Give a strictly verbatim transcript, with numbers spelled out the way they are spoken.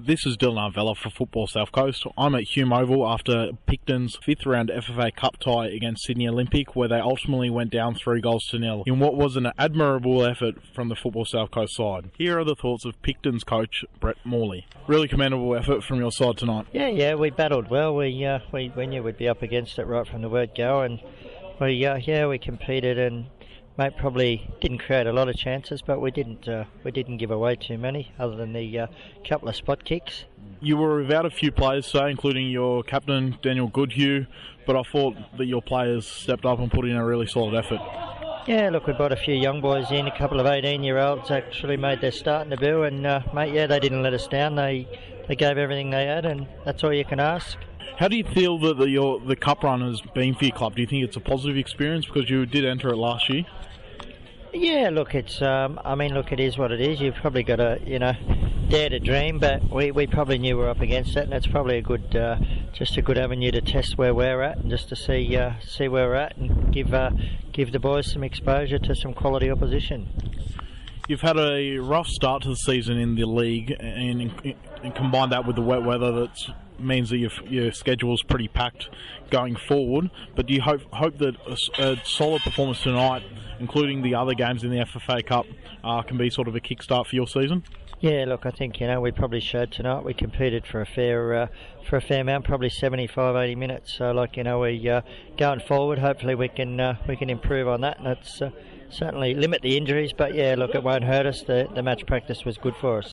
This is Dylan Arvella for Football South Coast. I'm at Hume Oval after Picton's fifth round F F A Cup tie against Sydney Olympic, where they ultimately went down three goals to nil in what was an admirable effort from the Football South Coast side. Here are the thoughts of Picton's coach, Brett Morley. Really commendable effort from your side tonight. Yeah, yeah, we battled well. We uh, we, we knew we'd be up against it right from the word go, and we uh, yeah we competed and. Mate probably didn't create a lot of chances, but we didn't uh, we didn't give away too many, other than the uh, couple of spot kicks. You were without a few players today, including your captain Daniel Goodhue, but I thought that your players stepped up and put in a really solid effort. Yeah, look, we brought a few young boys in. A couple of eighteen-year-olds actually made their starting debut, and uh, mate, yeah, they didn't let us down. They they gave everything they had, and that's all you can ask. How do you feel that the, your, the cup run has been for your club? Do you think it's a positive experience because you did enter it last year? Yeah, look, it's. Um, I mean, look, it is what it is. You've probably got to, you know, dare to dream, but we, we probably knew we were up against it, and that's probably a good, uh, just a good avenue to test where we're at, and just to see uh, see where we're at, and give uh, give the boys some exposure to some quality opposition. You've had a rough start to the season in the league, and, and combine that with the wet weather, that means that your, your schedule's pretty packed going forward. But do you hope hope that a, a solid performance tonight, including the other games in the F F A Cup, uh, can be sort of a kickstart for your season? Yeah, look, I think, you know, we probably showed tonight. We competed for a fair uh, for a fair amount, probably seventy-five, eighty minutes. So, like, you know, we uh, going forward, hopefully we can uh, we can improve on that, and it's. Uh, Certainly limit the injuries, but yeah, look, it won't hurt us. The, the match practice was good for us.